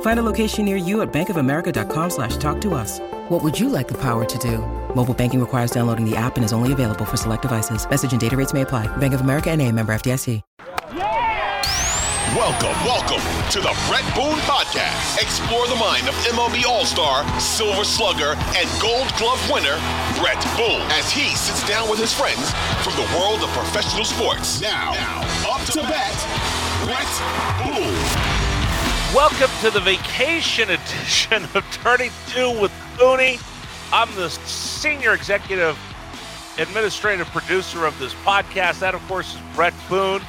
Find a location near you at bankofamerica.com/talktous. What would you like the power to do? Mobile banking requires downloading the app and is only available for select devices. Message and data rates may apply. Bank of America N.A., member FDIC. Yeah! Welcome to the Bret Boone Podcast. Explore the mind of MLB All-Star, Silver Slugger, and Gold Glove winner, Bret Boone, as he sits down with his friends from the world of professional sports. Now up to bat, Bret Boone. Welcome to the vacation edition of Turning 2 with Booney. I'm the senior executive administrative producer of this podcast. That, of course, is Bret Boone,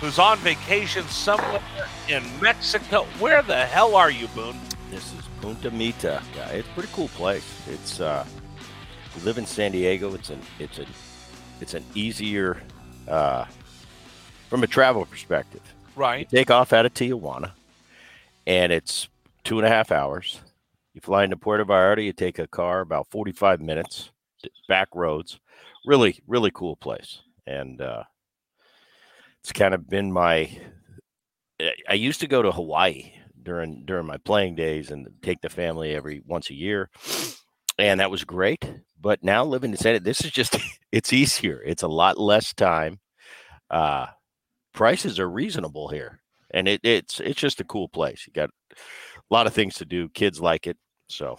who's on vacation somewhere in Mexico. Where the hell are you, Boone? This is Punta Mita. Yeah, it's a pretty cool place. It's we live in San Diego. It's an easier from a travel perspective. Right. You take off out of Tijuana. And it's 2.5 hours. You fly into Puerto Vallarta, you take a car about 45 minutes, back roads. Really, really cool place. And it's kind of been my – I used to go to Hawaii during my playing days and take the family every once a year. And that was great. But now living in San Diego, this is just – it's easier. It's a lot less time. Prices are reasonable here. And it's just a cool place. You got a lot of things to do. Kids like it. So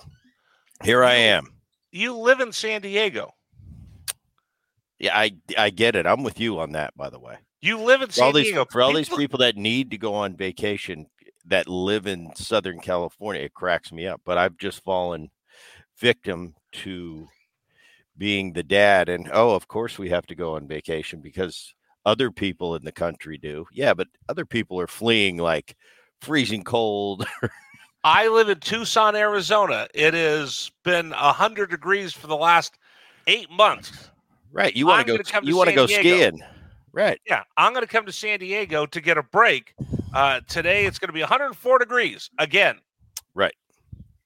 here I am. You live in San Diego. Yeah, I get it. I'm with you on that, by the way. You live in San Diego. For all these people that need to go on vacation that live in Southern California, it cracks me up. But I've just fallen victim to being the dad. And, of course we have to go on vacation because other people in the country do. Yeah, but other people are fleeing like freezing cold. I live in Tucson, Arizona. It has been 100 degrees for the last 8 months. Right. You want to go skiing. Right. Yeah. I'm going to come to San Diego to get a break. Today it's going to be 104 degrees again. Right.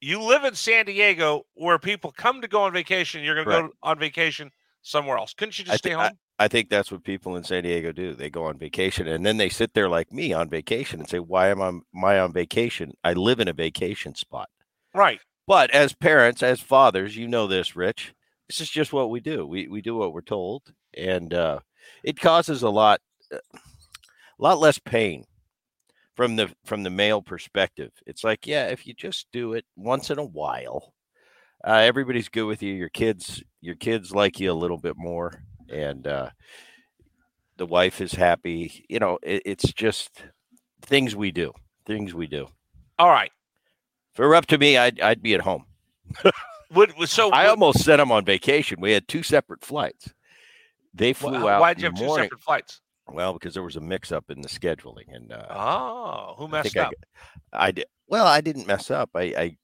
You live in San Diego where people come to go on vacation. You're going to go on vacation somewhere else. Couldn't you just stay home? I think that's what people in San Diego do. They go on vacation and then they sit there like me on vacation and say, why am I on vacation? I live in a vacation spot. Right. But as parents, as fathers, you know this, Rich, this is just what we do. We do what we're told. And it causes a lot less pain from the male perspective. It's like, yeah, if you just do it once in a while, everybody's good with you. Your kids like you a little bit more. And the wife is happy. You know, it's just things we do. All right. If it were up to me, I'd be at home. Almost sent them on vacation. We had two separate flights. They flew out. Why'd you have two separate flights? Well, because there was a mix-up in the scheduling. And who messed up? I did. Well, I didn't mess up. I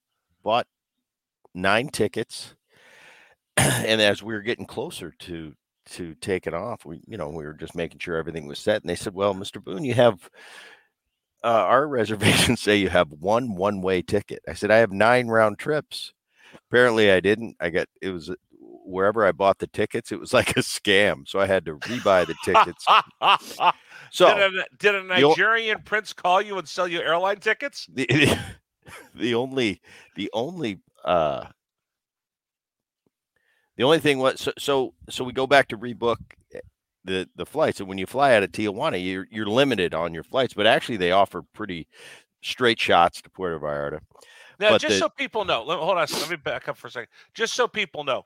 bought 9 tickets, and as we were getting closer to take it off, we were just making sure everything was set, and they said, well, Mr. Boone, you have our reservations say you have one-way ticket. I said, I have 9 round trips. Apparently I didn't. It was wherever I bought the tickets, it was like a scam, so I had to rebuy the tickets. So did a Nigerian prince call you and sell you airline tickets? The only thing was, so we go back to rebook the flights. And when you fly out of Tijuana, you're limited on your flights, but actually they offer pretty straight shots to Puerto Vallarta. Now, but so people know, hold on, let me back up for a second. Just so people know,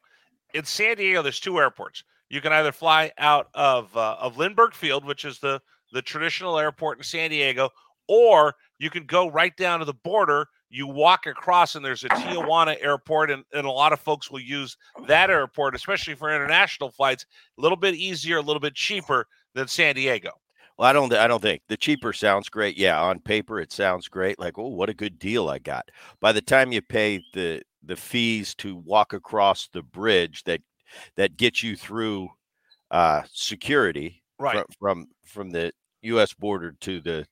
in San Diego, there's 2 airports. You can either fly out of Lindbergh Field, which is the traditional airport in San Diego, or you can go right down to the border. You walk across, and there's a Tijuana airport, and a lot of folks will use that airport, especially for international flights. A little bit easier, a little bit cheaper than San Diego. Well, I don't think the cheaper sounds great. Yeah, on paper it sounds great. Like, oh, what a good deal I got. By the time you pay the fees to walk across the bridge that gets you through security, right, from the U.S. border to the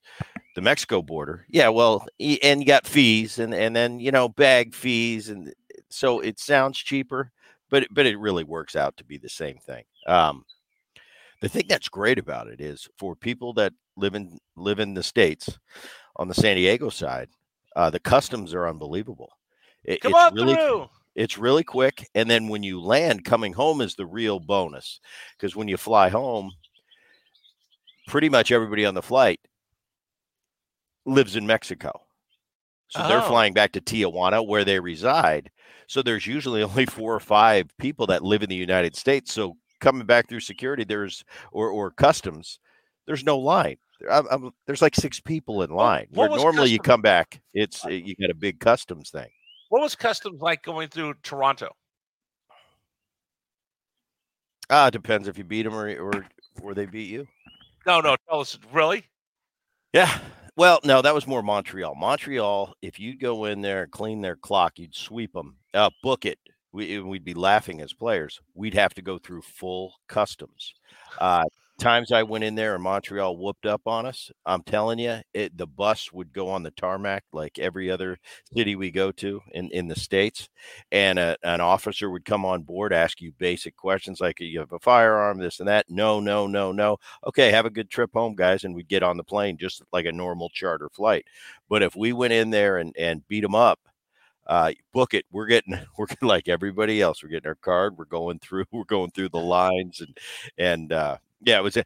Mexico border. Yeah, well, and you got fees and then, bag fees. And so it sounds cheaper, but it really works out to be the same thing. The thing that's great about it is for people that live in the States on the San Diego side, the customs are unbelievable. It's really quick. And then when you land, coming home is the real bonus, because when you fly home, pretty much everybody on the flight lives in Mexico. So they're flying back to Tijuana, where they reside. So there's usually only 4 or 5 people that live in the United States. So coming back through security, or customs, there's no line. There's like 6 people in line. Where normally you come back, you got a big customs thing. What was customs like going through Toronto? It depends if you beat them or they beat you. No, tell us. Really? Yeah. Well, no, that was more Montreal. Montreal, if you'd go in there and clean their clock, you'd sweep them, book it. We'd be laughing as players. We'd have to go through full customs. Times I went in there and Montreal whooped up on us, I'm telling you, the bus would go on the tarmac like every other city we go to in the States, and an officer would come on board, ask you basic questions like, you have a firearm, this and that. No. Okay, have a good trip home, guys, and we'd get on the plane just like a normal charter flight. But if we went in there and beat them up, book it. We're getting like everybody else. We're getting our card. We're going through the lines and yeah, it was.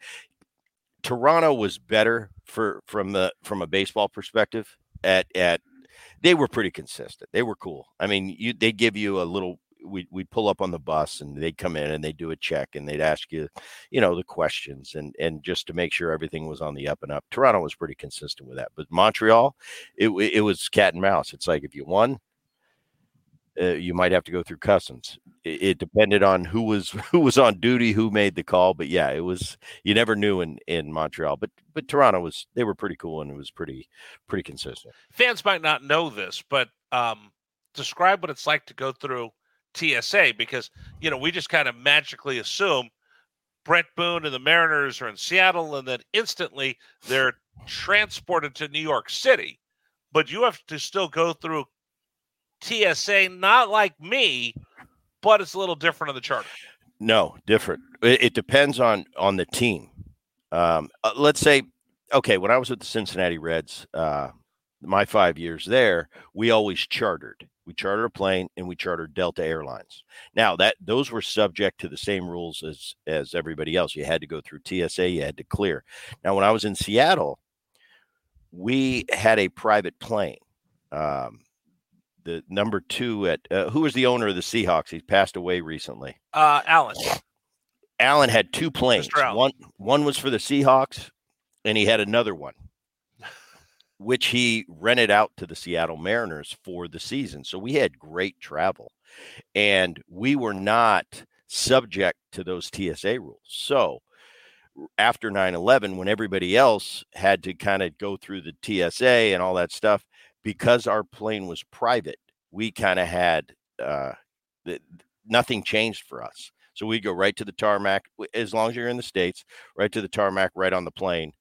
Toronto was better from a baseball perspective. They were pretty consistent. They were cool. I mean, they'd give you a little. We'd pull up on the bus and they'd come in and they'd do a check and they'd ask you, the questions and just to make sure everything was on the up and up. Toronto was pretty consistent with that, but Montreal, it was cat and mouse. It's like if you won, you might have to go through customs. It depended on who was on duty, who made the call. But yeah, it was, you never knew in Montreal. But Toronto they were pretty cool, and it was pretty consistent. Fans might not know this, but describe what it's like to go through TSA, because we just kind of magically assume Bret Boone and the Mariners are in Seattle, and then instantly they're transported to New York City. But you have to still go through TSA, not like me, but it's a little different on the chart. No, different. It depends on the team. Let's say, okay, when I was with the Cincinnati Reds, my 5 years there, we always chartered. We chartered a plane and we chartered Delta Airlines. Now those were subject to the same rules as everybody else. You had to go through TSA. You had to clear. Now, when I was in Seattle, we had a private plane. The number 2 at who was the owner of the Seahawks? He's passed away recently. Allen. Allen had 2 planes. Allen. One was for the Seahawks, and he had another one, which he rented out to the Seattle Mariners for the season. So we had great travel, and we were not subject to those TSA rules. So after 9/11, when everybody else had to kind of go through the TSA and all that stuff, because our plane was private, we kind of had nothing changed for us. So we go right to the tarmac, as long as you're in the States, right to the tarmac, right on the plane,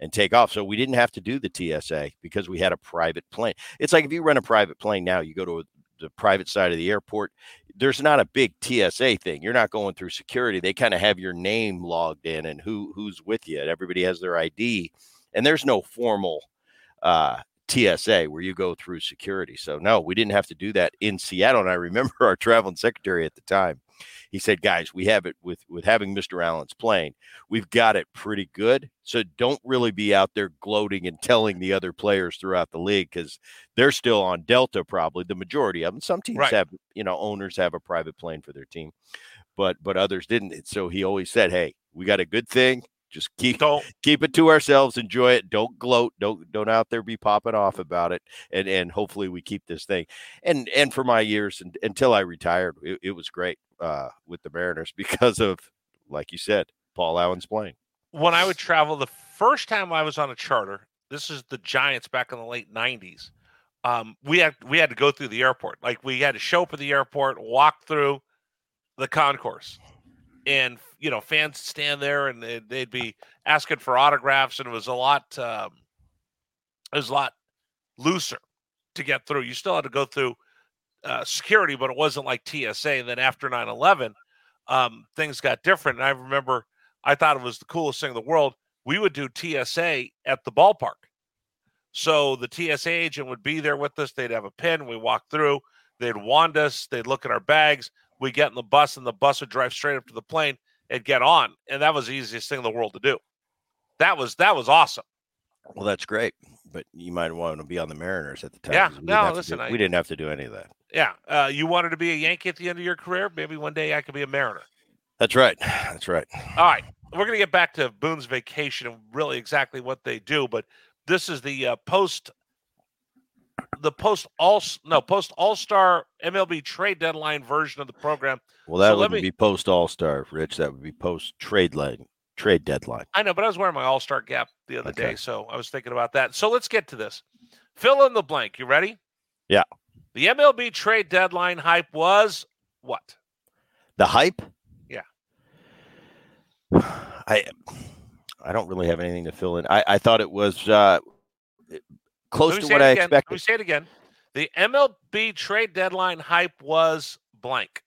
and take off. So we didn't have to do the TSA because we had a private plane. It's like if you rent a private plane now, you go to the private side of the airport, there's not a big TSA thing. You're not going through security. They kind of have your name logged in and who's with you. And everybody has their ID. And there's no formal TSA where you go through security. So no, we didn't have to do that in Seattle. And I remember our traveling secretary at the time, he said, guys, we have it with having Mr. Allen's plane. We've got it pretty good. So don't really be out there gloating and telling the other players throughout the league, because they're still on Delta, probably the majority of them. Some teams have, owners have a private plane for their team, but others didn't. So he always said, hey, we got a good thing. Just keep it to ourselves. Enjoy it. Don't gloat. Don't out there be popping off about it. And hopefully we keep this thing. And for my years and until I retired, it was great with the Mariners because of, like you said, Paul Allen's playing. When I would travel, the first time I was on a charter, this is the Giants back in the late 90s. We had to go through the airport. Like we had to show up at the airport, walk through the concourse. And, you know, fans stand there and they'd be asking for autographs. And it was a lot looser to get through. You still had to go through security, but it wasn't like TSA. And then after 9/11, things got different. And I remember I thought it was the coolest thing in the world. We would do TSA at the ballpark. So the TSA agent would be there with us. They'd have a pin. We walked through. They'd wand us. They'd look at our bags. We get in the bus, and the bus would drive straight up to the plane and get on. And that was the easiest thing in the world to do. That was awesome. Well, that's great. But you might want to be on the Mariners at the time. Yeah, no, listen. We didn't have to do any of that. Yeah. You wanted to be a Yankee at the end of your career? Maybe one day I could be a Mariner. That's right. All right. We're going to get back to Boone's vacation and really exactly what they do. But this is the post all-star MLB trade deadline version of the program. Well, that wouldn't be post all-star, Rich. That would be post trade deadline. I know, but I was wearing my all-star cap the other day, so I was thinking about that. So let's get to this. Fill in the blank. You ready? Yeah. The MLB trade deadline hype was what? The hype? Yeah. I don't really have anything to fill in. I thought it was close to what I expected. Let me say it again. The MLB trade deadline hype was blank.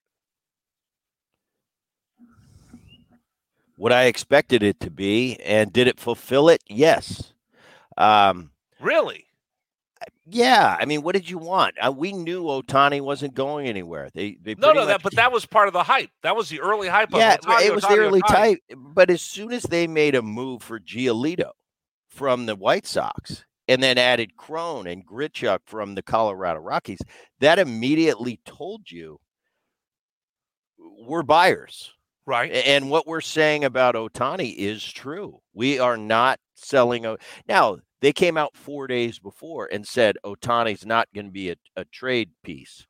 What I expected it to be, and did it fulfill it? Yes. Really? Yeah. I mean, what did you want? We knew Ohtani wasn't going anywhere. But that was part of the hype. That was the early hype. Yeah, it was the early hype. But as soon as they made a move for Giolito from the White Sox, and then added Crone and Grichuk from the Colorado Rockies, that immediately told you we're buyers. Right. And what we're saying about Ohtani is true. We are not selling. Now, they came out 4 days before and said Ohtani's not going to be a trade piece.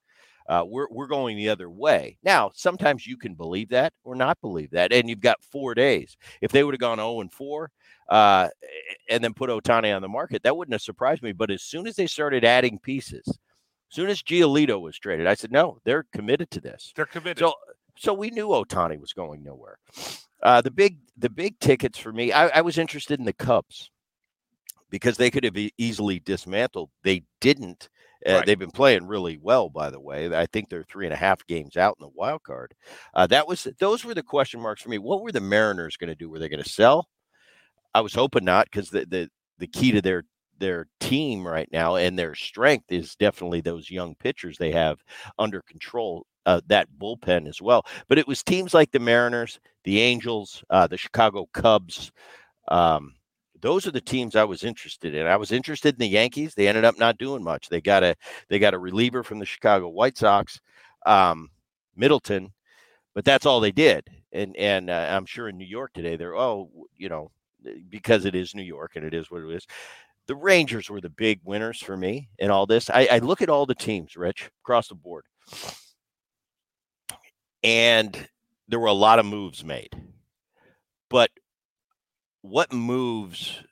We're going the other way. Now, sometimes you can believe that or not believe that, and you've got 4 days. If they would have gone 0-4 and then put Ohtani on the market, that wouldn't have surprised me. But as soon as they started adding pieces, as soon as Giolito was traded, I said, no, they're committed to this. They're committed. So we knew Ohtani was going nowhere. The big tickets for me, I was interested in the Cubs because they could have easily dismantled. They didn't. Right. They've been playing really well, by the way. I think they're 3.5 games out in the wild card. Those were the question marks for me. What were the Mariners going to do? Were they going to sell? I was hoping not, because the key to their team right now and their strength is definitely those young pitchers they have under control, that bullpen as well. But it was teams like the Mariners, the Angels, the Chicago Cubs. Those are the teams I was interested in. I was interested in the Yankees. They ended up not doing much. They got a reliever from the Chicago White Sox, Middleton, but that's all they did. And I'm sure in New York today because it is New York and it is what it is. The Rangers were the big winners for me in all this. I look at all the teams, Rich, across the board, and there were a lot of moves made, but what moves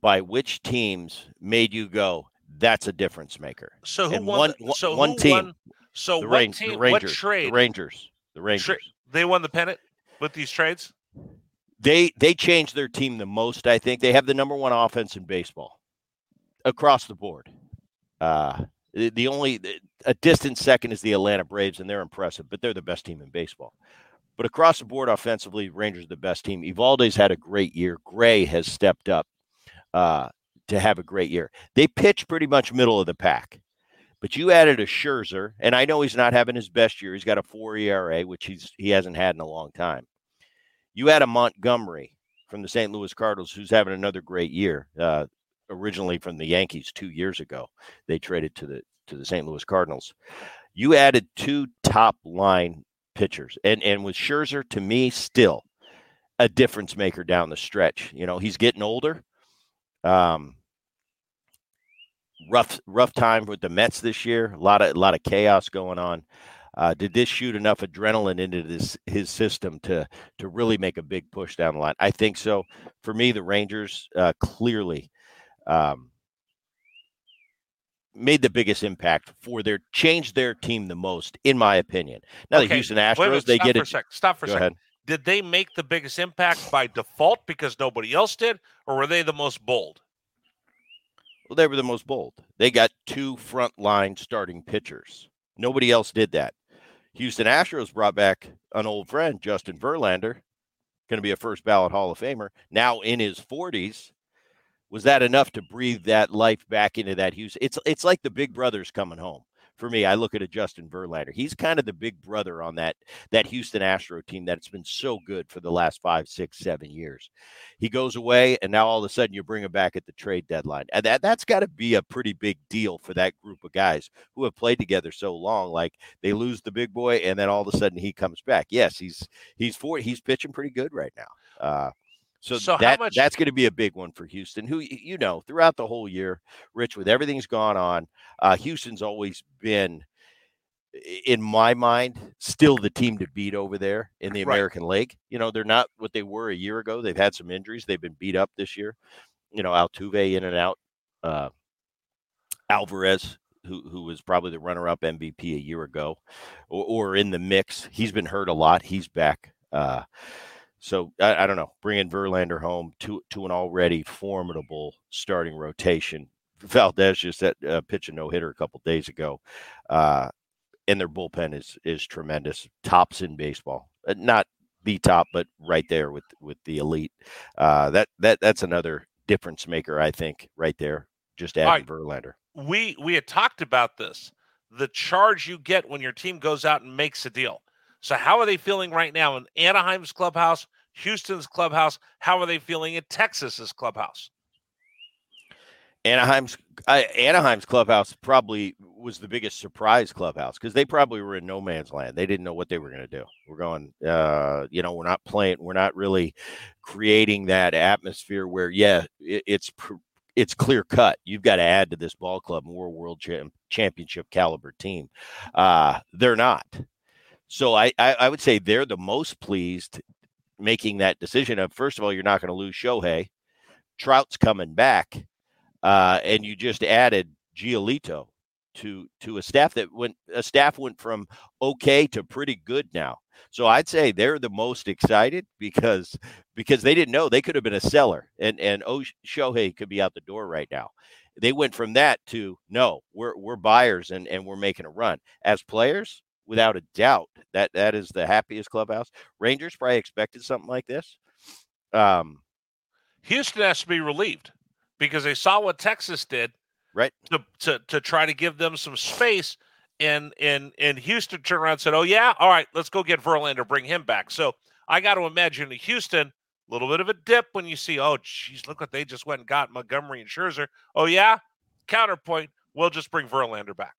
by which teams made you go, that's a difference maker? So who won? So one team. So the Rangers. What trade? The Rangers. They won the pennant with these trades. They changed their team the most. I think they have the number one offense in baseball across the board. The only a distant second is the Atlanta Braves, and they're impressive, but they're the best team in baseball. But across the board, offensively, Rangers are the best team. Evaldi's had a great year. Gray has stepped up to have a great year. They pitch pretty much middle of the pack. But you added a Scherzer, and I know he's not having his best year. He's got a 4 ERA, which he hasn't had in a long time. You add a Montgomery from the St. Louis Cardinals, who's having another great year, originally from the Yankees 2 years ago. They traded to the St. Louis Cardinals. You added two top-line pitchers. And with Scherzer, to me, still a difference maker down the stretch. You know, he's getting older. Rough time with the Mets this year. A lot of chaos going on. Did this shoot enough adrenaline into his system to really make a big push down the line? I think so. For me, the Rangers clearly made the biggest impact changed their team the most, in my opinion. Now, the Houston Astros, they get it. Stop for a second. Did they make the biggest impact by default because nobody else did, or were they the most bold? Well, they were the most bold. They got two frontline starting pitchers. Nobody else did that. Houston Astros brought back an old friend, Justin Verlander, going to be a first ballot Hall of Famer, now in his 40s. Was that enough to breathe that life back into that Houston? It's like the big brother's coming home. For me, I look at a Justin Verlander. He's kind of the big brother on that Houston Astro team that's been so good for the last 5, 6, 7 years. He goes away, and now all of a sudden you bring him back at the trade deadline. And that's got to be a pretty big deal for that group of guys who have played together so long. Like, they lose the big boy, and then all of a sudden he comes back. Yes, he's pitching pretty good right now. That's going to be a big one for Houston, who, you know, throughout the whole year, Rich, with everything's gone on, Houston's always been, in my mind, still the team to beat over there in the American League. You know, they're not what they were a year ago. They've had some injuries. They've been beat up this year. You know, Altuve in and out. Alvarez, who was probably the runner-up MVP a year ago or in the mix. He's been hurt a lot. He's back. So I don't know, bringing Verlander home to an already formidable starting rotation. Valdez just pitched a no-hitter a couple days ago, and their bullpen is tremendous. Tops in baseball, not the top, but right there with the elite. That's another difference maker, I think, right there. Just adding Verlander. We had talked about this, the charge you get when your team goes out and makes a deal. So how are they feeling right now in Anaheim's clubhouse, Houston's clubhouse? How are they feeling in Texas's clubhouse? Anaheim's clubhouse probably was the biggest surprise clubhouse because they probably were in no man's land. They didn't know what they were going to do. We're going, we're not playing. We're not really creating that atmosphere where, it's clear cut. You've got to add to this ball club and we're a world championship caliber team. They're not. So I would say they're the most pleased making that decision of, first of all, you're not going to lose Shohei. Trout's coming back. And you just added Giolito to a staff that went from okay to pretty good now. So I'd say they're the most excited because they didn't know they could have been a seller and Shohei could be out the door right now. They went from that to, no, we're buyers and we're making a run as players. Without a doubt, that is the happiest clubhouse. Rangers probably expected something like this. Houston has to be relieved because they saw what Texas did, right? To try to give them some space, and Houston turned around and said, "Oh yeah, all right, let's go get Verlander, bring him back." So I got to imagine in Houston a little bit of a dip when you see, "Oh geez, look what they just went and got Montgomery and Scherzer." Oh yeah, counterpoint, we'll just bring Verlander back.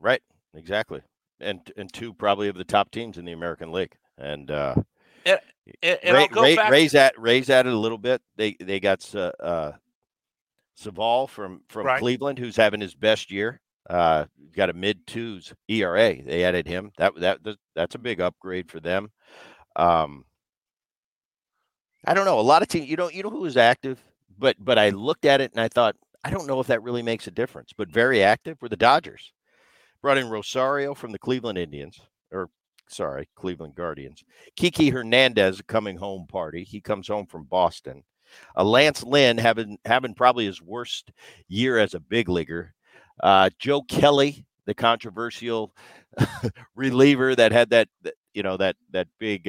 Right, exactly. And two probably of the top teams in the American League, and I'll go back. Rays at it a little bit. They got Savall from Cleveland, who's having his best year. Got a mid-2s ERA. They added him. That's a big upgrade for them. I don't know. A lot of teams. You know who was active, but I looked at it and I thought, I don't know if that really makes a difference. But very active were the Dodgers. Brought in Rosario from the Cleveland Guardians. Kiki Hernandez coming home party. He comes home from Boston. Lance Lynn having probably his worst year as a big leaguer. Joe Kelly, the controversial reliever that had that big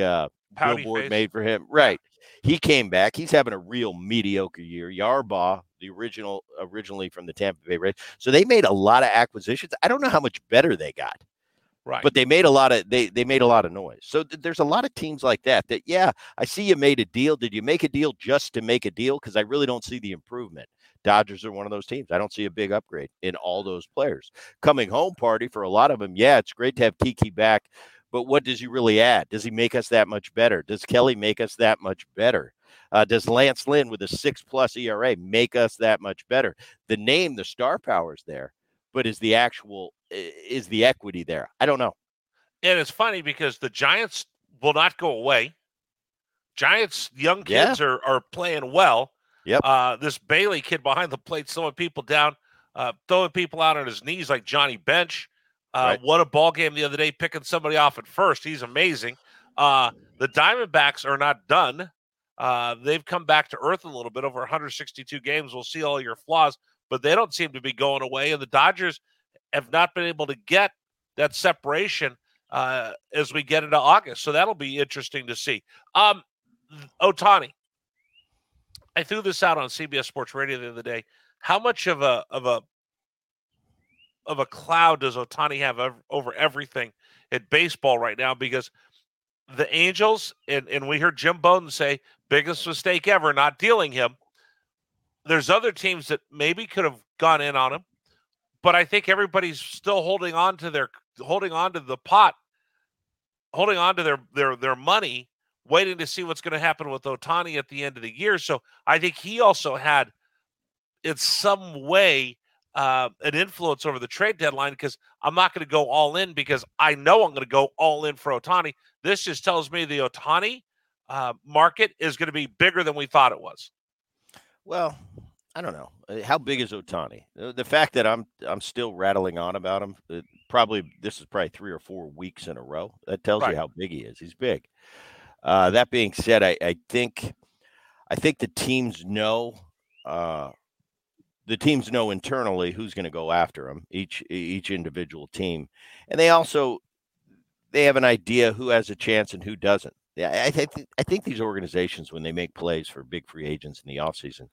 billboard made for him. Right. He came back. He's having a real mediocre year. Yarbaugh, the originally from the Tampa Bay Rays. So they made a lot of acquisitions. I don't know how much better they got. Right. But they made a lot of noise. So there's a lot of teams like that, I see you made a deal. Did you make a deal just to make a deal? Because I really don't see the improvement. Dodgers are one of those teams. I don't see a big upgrade in all those players. Coming home party for a lot of them. Yeah, it's great to have Kiki back. But what does he really add? Does he make us that much better? Does Kelly make us that much better? Does Lance Lynn with a 6+ ERA make us that much better? The name, the star power is there, but is the actual, is the equity there? I don't know. And it's funny because the Giants will not go away. Giants young kids are playing well. Yep. This Bailey kid behind the plate slowing people down, throwing people out on his knees like Johnny Bench. Right. Won a ball game the other day, picking somebody off at first. He's amazing. The Diamondbacks are not done. They've come back to earth a little bit over 162 games. We'll see all your flaws, but they don't seem to be going away. And the Dodgers have not been able to get that separation as we get into August. So that'll be interesting to see. Ohtani, I threw this out on CBS Sports Radio the other day. How much of a cloud does Ohtani have over everything at baseball right now? Because the Angels, and we heard Jim Bowden say, biggest mistake ever, not dealing him. There's other teams that maybe could have gone in on him, but I think everybody's still holding on to their money, waiting to see what's going to happen with Ohtani at the end of the year. So I think he also had, in some way, an influence over the trade deadline, because I'm not going to go all in because I know I'm going to go all in for Ohtani. This just tells me the Ohtani market is going to be bigger than we thought it was. Well, I don't know. How big is Ohtani? The fact that I'm still rattling on about him, this is probably 3 or 4 weeks in a row. That tells you how big he is. He's big. That being said, I think the teams know. The teams know internally who's going to go after him, each individual team. And they have an idea who has a chance and who doesn't. Yeah, I think these organizations, when they make plays for big free agents in the offseason,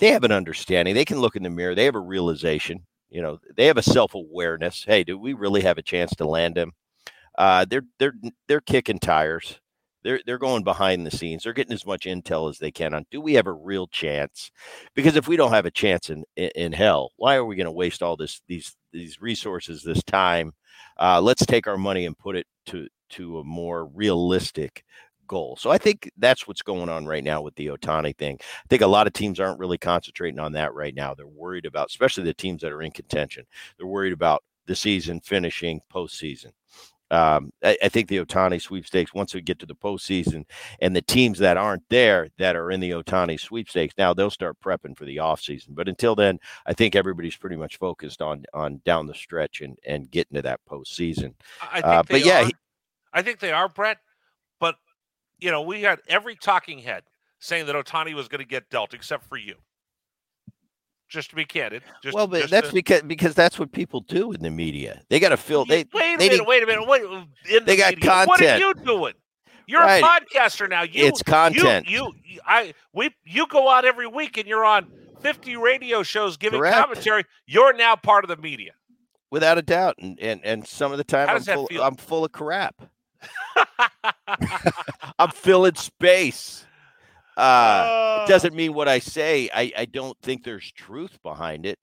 they have an understanding. They can look in the mirror. They have a realization. You know, they have a self-awareness. Hey, do we really have a chance to land him? They're kicking tires. They're going behind the scenes. They're getting as much intel as they can on, do we have a real chance? Because if we don't have a chance in hell, why are we going to waste all these resources, this time? Let's take our money and put it to a more realistic goal. So I think that's what's going on right now with the Ohtani thing. I think a lot of teams aren't really concentrating on that right now. They're worried about, especially the teams that are in contention, they're worried about the season finishing postseason. I think the Ohtani sweepstakes, once we get to the postseason and the teams that aren't there that are in the Ohtani sweepstakes, now they'll start prepping for the offseason. But until then, I think everybody's pretty much focused on down the stretch and getting to that postseason. I think they are, Brett. But, you know, we had every talking head saying that Ohtani was going to get dealt except for you. Just to be candid. Because that's what people do in the media. They got to fill. Wait a minute. They got media. Content. What are you doing? You're a podcaster now. It's content. You go out every week and you're on 50 radio shows giving commentary. You're now part of the media. Without a doubt. And some of the time I'm full of crap. I'm filling space. It doesn't mean what I say. I don't think there's truth behind it.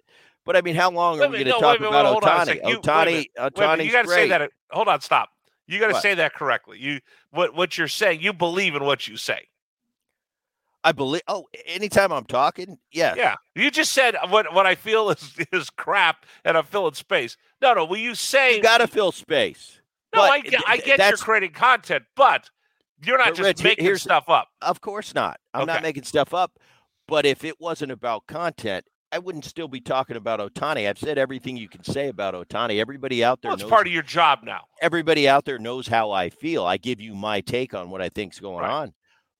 But, I mean, how long are we going to talk about Ohtani? Ohtani's great. Hold on, stop. You got to say that correctly. What you're saying, you believe in what you say. I believe. Oh, anytime I'm talking? Yeah. Yeah. You just said what I feel is crap and I'm filling space. No. Well, you say. You got to fill space. No, I get you're creating content, but. You're not just making stuff up. Of course not. I'm not making stuff up. But if it wasn't about content, I wouldn't still be talking about Ohtani. I've said everything you can say about Ohtani. Everybody out there knows. It's part of your job now. Everybody out there knows how I feel. I give you my take on what I think's going on.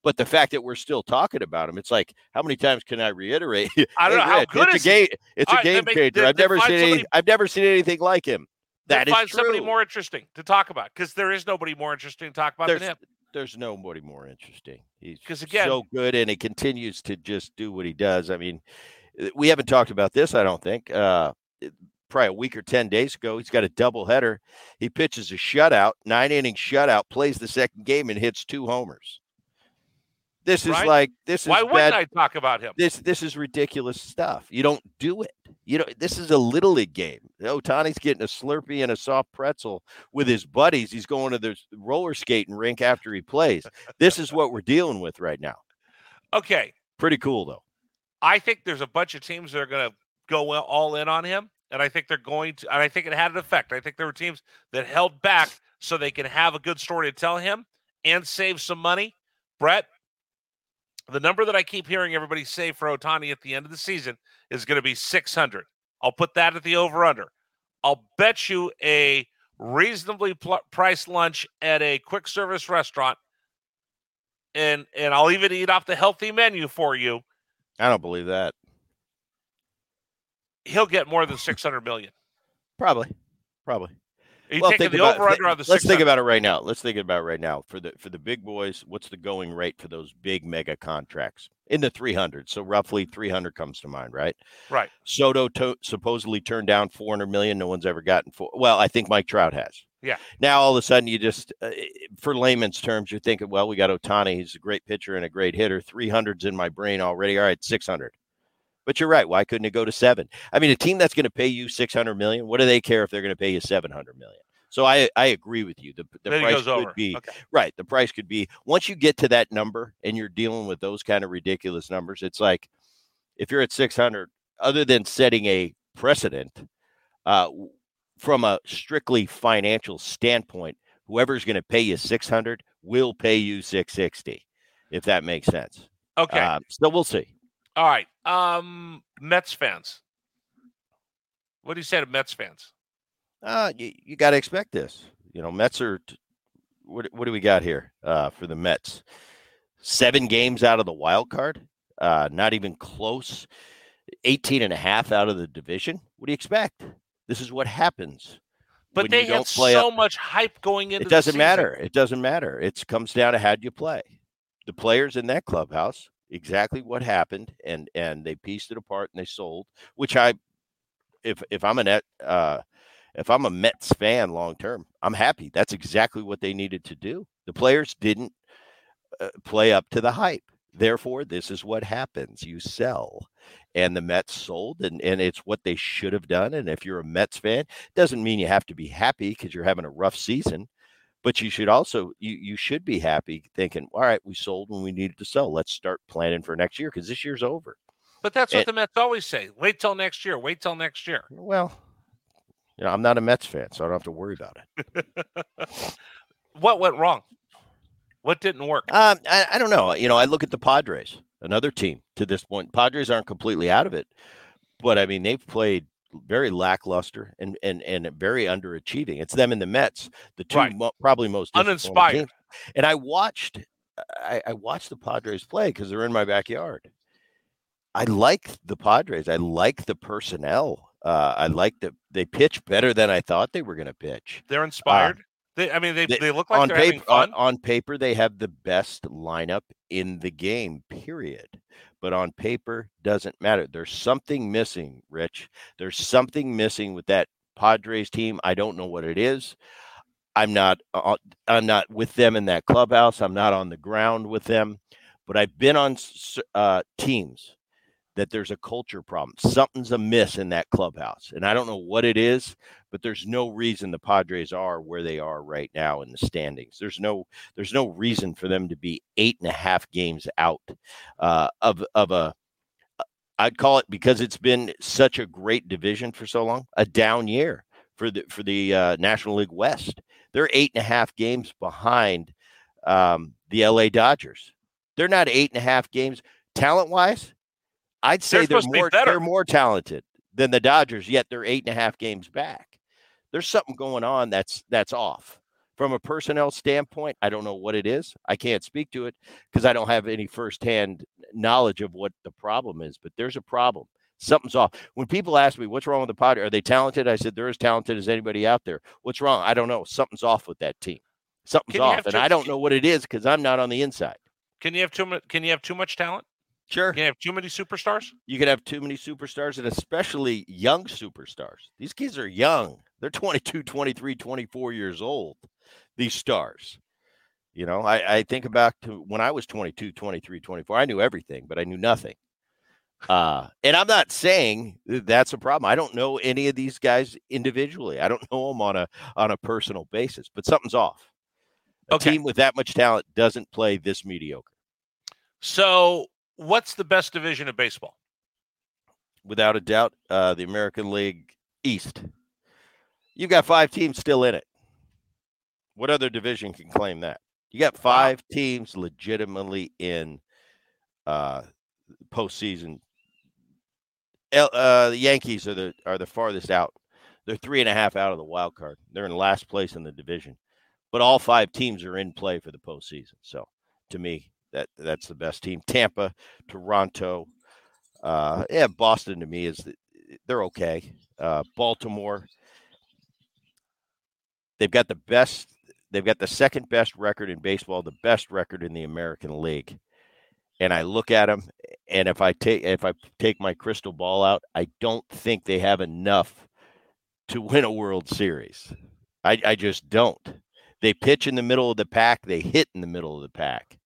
But the fact that we're still talking about him, it's like, how many times can I reiterate? I don't know how good it's a game. It's a game changer. I've never seen anything like him. That is true. Find somebody more interesting to talk about, because there is nobody more interesting to talk about than him. There's nobody more interesting. He's so good, and he continues to just do what he does. I mean, we haven't talked about this, I don't think. Probably a week or 10 days ago, he's got a doubleheader. He pitches a shutout, 9-inning shutout, plays the second game, and hits 2 homers. This is bad. Why wouldn't I talk about him? This is ridiculous stuff. You don't do it. You know, this is a Little League game. Ohtani's getting a Slurpee and a soft pretzel with his buddies. He's going to the roller skating rink after he plays. This is what we're dealing with right now. Okay. Pretty cool, though. I think there's a bunch of teams that are going to go all in on him, and I think they're going to, and I think it had an effect. I think there were teams that held back so they can have a good story to tell him and save some money. Brett, the number that I keep hearing everybody say for Ohtani at the end of the season is going to be 600. I'll put that at the over-under. I'll bet you a reasonably priced lunch at a quick service restaurant, and I'll even eat off the healthy menu for you. I don't believe that. He'll get more than 600 million. Probably. Are you taking the over-under on the 600? Let's think about it right now. For the big boys, what's the going rate for those big mega contracts? In the 300. So roughly 300 comes to mind, right? Right. Soto supposedly turned down 400 million. No one's ever gotten four. Well, I think Mike Trout has. Yeah. Now, all of a sudden, you just, for layman's terms, you're thinking, well, we got Ohtani. He's a great pitcher and a great hitter. 300's in my brain already. All right, 600. But you're right. Why couldn't it go to 7? I mean, a team that's going to pay you 600 million, what do they care if they're going to pay you 700 million? So I agree with you. The price could be right. The price could be, once you get to that number and you're dealing with those kind of ridiculous numbers, it's like, if you're at 600, other than setting a precedent, from a strictly financial standpoint, whoever's going to pay you 600 will pay you 660, if that makes sense. Okay. So we'll see. All right. Mets fans. What do you say to Mets fans? You got to expect this. You know, Mets are what do we got here for the Mets? 7 games out of the wild card. Not even close. 18.5 out of the division. What do you expect? This is what happens. But they had so much hype going into the season. It doesn't matter. It comes down to how do you play. The players in that clubhouse, exactly what happened, and they pieced it apart and they sold, which if I'm a Mets fan long term, I'm happy. That's exactly what they needed to do. The players didn't play up to the hype. Therefore, this is what happens. You sell, and the Mets sold, and it's what they should have done. And if you're a Mets fan, it doesn't mean you have to be happy because you're having a rough season, but you should also, you should be happy thinking, all right, we sold when we needed to sell. Let's start planning for next year because this year's over. But that's what the Mets always say. Wait till next year. Well, you know, I'm not a Mets fan, so I don't have to worry about it. What went wrong? What didn't work? I don't know. You know, I look at the Padres, another team to this point. Padres aren't completely out of it, but I mean, they've played very lackluster and very underachieving. It's them and the Mets, the two probably most uninspired teams. And I watched the Padres play because they're in my backyard. I like the Padres. I like the personnel. I like that they pitch better than I thought they were going to pitch. They're inspired. They look like they're having fun. On paper, they have the best lineup in the game, period. But on paper, doesn't matter. There's something missing, Rich. There's something missing with that Padres team. I don't know what it is. I'm not with them in that clubhouse. I'm not on the ground with them. But I've been on teams that there's a culture problem. Something's amiss in that clubhouse. And I don't know what it is, but there's no reason the Padres are where they are right now in the standings. There's no reason for them to be 8.5 games out I'd call it, because it's been such a great division for so long, a down year for the National League West. They're 8.5 games behind the LA Dodgers. They're not 8.5 games talent-wise. I'd say they're more talented than the Dodgers, yet they're 8.5 games back. There's something going on that's off. From a personnel standpoint, I don't know what it is. I can't speak to it because I don't have any firsthand knowledge of what the problem is, but there's a problem. Something's off. When people ask me, what's wrong with the Padres? Are they talented? I said, they're as talented as anybody out there. What's wrong? I don't know. Something's off with that team. Something's off, and I don't know what it is because I'm not on the inside. Can you have too much talent? Sure. You can have too many superstars? You can have too many superstars, and especially young superstars. These kids are young. They're 22, 23, 24 years old, these stars. You know, I think back to when I was 22, 23, 24. I knew everything, but I knew nothing. And I'm not saying that's a problem. I don't know any of these guys individually. I don't know them on a personal basis, but something's off. A team with that much talent doesn't play this mediocre. So what's the best division of baseball? Without a doubt, the American League East. You've got 5 teams still in it. What other division can claim that? You got 5 teams legitimately in postseason. The Yankees are the farthest out. They're 3.5 out of the wild card. They're in last place in the division, but all 5 teams are in play for the postseason. So, to me, that's the best team. Tampa, Toronto, Boston to me they're okay. Baltimore, they've got the second best record in baseball, the best record in the American League. And I look at them, and if I take my crystal ball out, I don't think they have enough to win a World Series. I just don't. They pitch in the middle of the pack. They hit in the middle of the pack.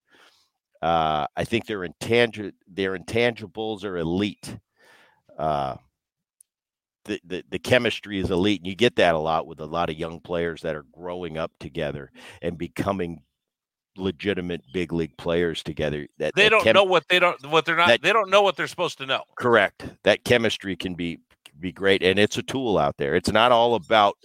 I think their intangibles are elite. The chemistry is elite, and you get that a lot with a lot of young players that are growing up together and becoming legitimate big league players together. That they don't know they don't know what they're supposed to know. Correct. That chemistry can be great, and it's a tool out there. It's not all about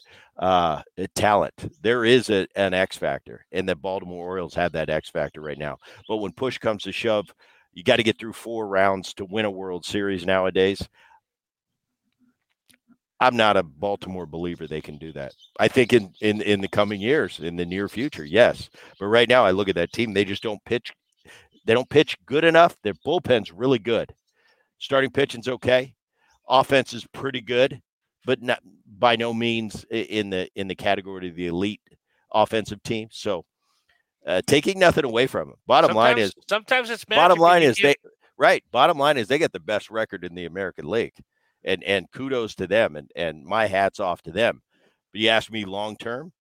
talent. There is an X factor, and the Baltimore Orioles have that X factor right now. But when push comes to shove, you got to get through 4 rounds to win a World Series nowadays. I'm not a Baltimore believer they can do that. I think in the coming years, in the near future, yes. But right now, I look at that team; they just don't pitch. They don't pitch good enough. Their bullpen's really good. Starting pitching's okay. Offense is pretty good, but not by no means in the category of the elite offensive team. So, taking nothing away from them. Bottom line is they get the best record in the American League. And kudos to them, and my hat's off to them. But you ask me long term,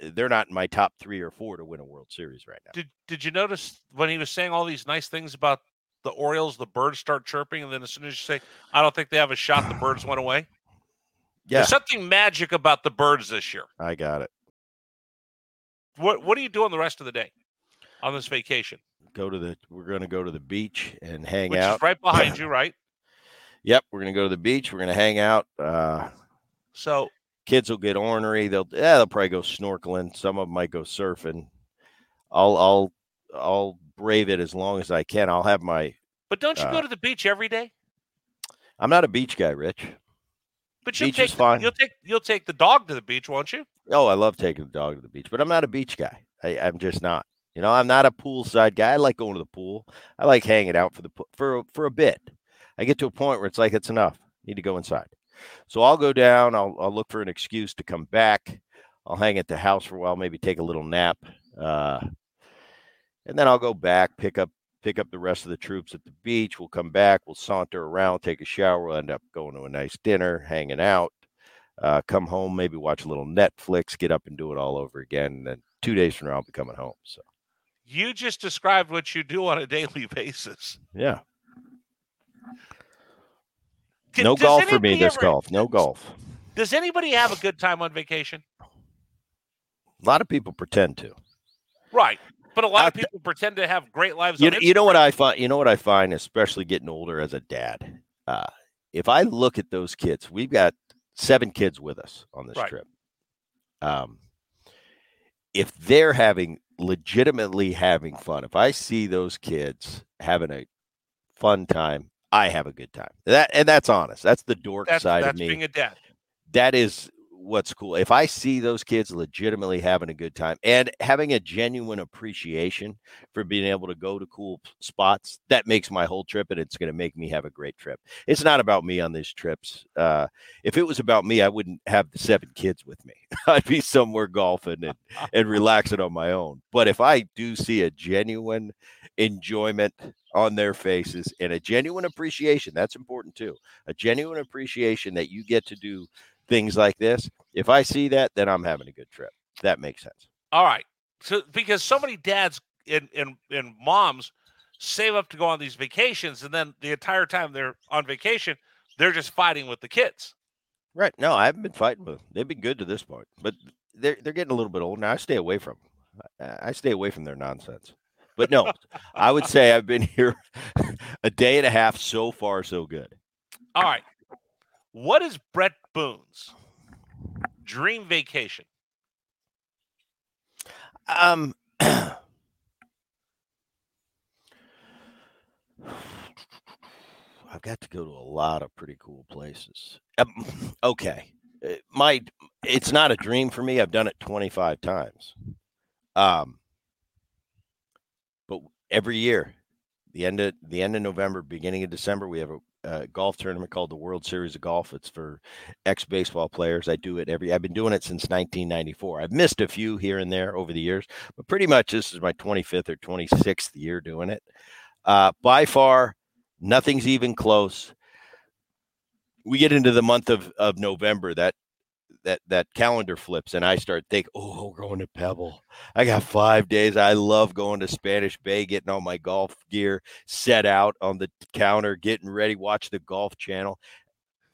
they're not in my top 3 or 4 to win a World Series right now. Did you notice when he was saying all these nice things about the Orioles, the birds start chirping, and then as soon as you say, I don't think they have a shot, the birds went away? Yeah. There's something magic about the birds this year. I got it. What are you doing the rest of the day on this vacation? We're gonna go to the beach and hang out. Which is right behind you, right? Yep, we're gonna go to the beach. We're gonna hang out. So kids will get ornery. They'll probably go snorkeling. Some of them might go surfing. I'll brave it as long as I can. I'll have my. But don't you go to the beach every day? I'm not a beach guy, Rich. But you'll take the dog to the beach, won't you? Oh, I love taking the dog to the beach, but I'm not a beach guy. I'm just not. You know, I'm not a poolside guy. I like going to the pool. I like hanging out for a bit. I get to a point where it's like, it's enough. I need to go inside. So I'll go down. I'll look for an excuse to come back. I'll hang at the house for a while, maybe take a little nap. And then I'll go back, pick up the rest of the troops at the beach. We'll come back. We'll saunter around, take a shower. We'll end up going to a nice dinner, hanging out, come home, maybe watch a little Netflix, get up and do it all over again. And then 2 days from now, I'll be coming home. So you just described what you do on a daily basis. Yeah. No golf for me this golf. No golf. Does anybody have a good time on vacation? A lot of people pretend to. Right. But a lot of people pretend to have great lives. You know what I find, especially getting older as a dad. If I look at those kids, we've got 7 kids with us on this trip. If they're legitimately having fun, if I see those kids having a fun time, I have a good time. That's honest. That's the dork side of me. That's being a dad. That is what's cool. If I see those kids legitimately having a good time and having a genuine appreciation for being able to go to cool spots, that makes my whole trip, and it's going to make me have a great trip. It's not about me on these trips. If it was about me, I wouldn't have the 7 kids with me. I'd be somewhere golfing and relaxing on my own. But if I do see a genuine enjoyment on their faces and a genuine appreciation, that's important too, a genuine appreciation that you get to do things like this, if I see that, then I'm having a good trip. That makes sense. All right. So because so many dads and moms save up to go on these vacations, and then the entire time they're on vacation, they're just fighting with the kids. Right. No, I haven't been fighting with them. They've been good to this point, but they're getting a little bit old now. I stay away from them. I stay away from their nonsense. But no, I would say I've been here a day and a half. So far, so good. All right. What is Bret Boone's dream vacation? I've got to go to a lot of pretty cool places. Okay. It's not a dream for me. I've done it 25 times. But every year, the end of November, beginning of December, we have a golf tournament called the World Series of Golf. It's for ex-baseball players. I do it I've been doing it since 1994. I've missed a few here and there over the years, but pretty much this is my 25th or 26th year doing it. By far, nothing's even close. We get into the month of November, that calendar flips, and I start thinking, oh, we're going to Pebble. I got 5 days. I love going to Spanish Bay, getting all my golf gear set out on the counter, getting ready, watch the Golf Channel.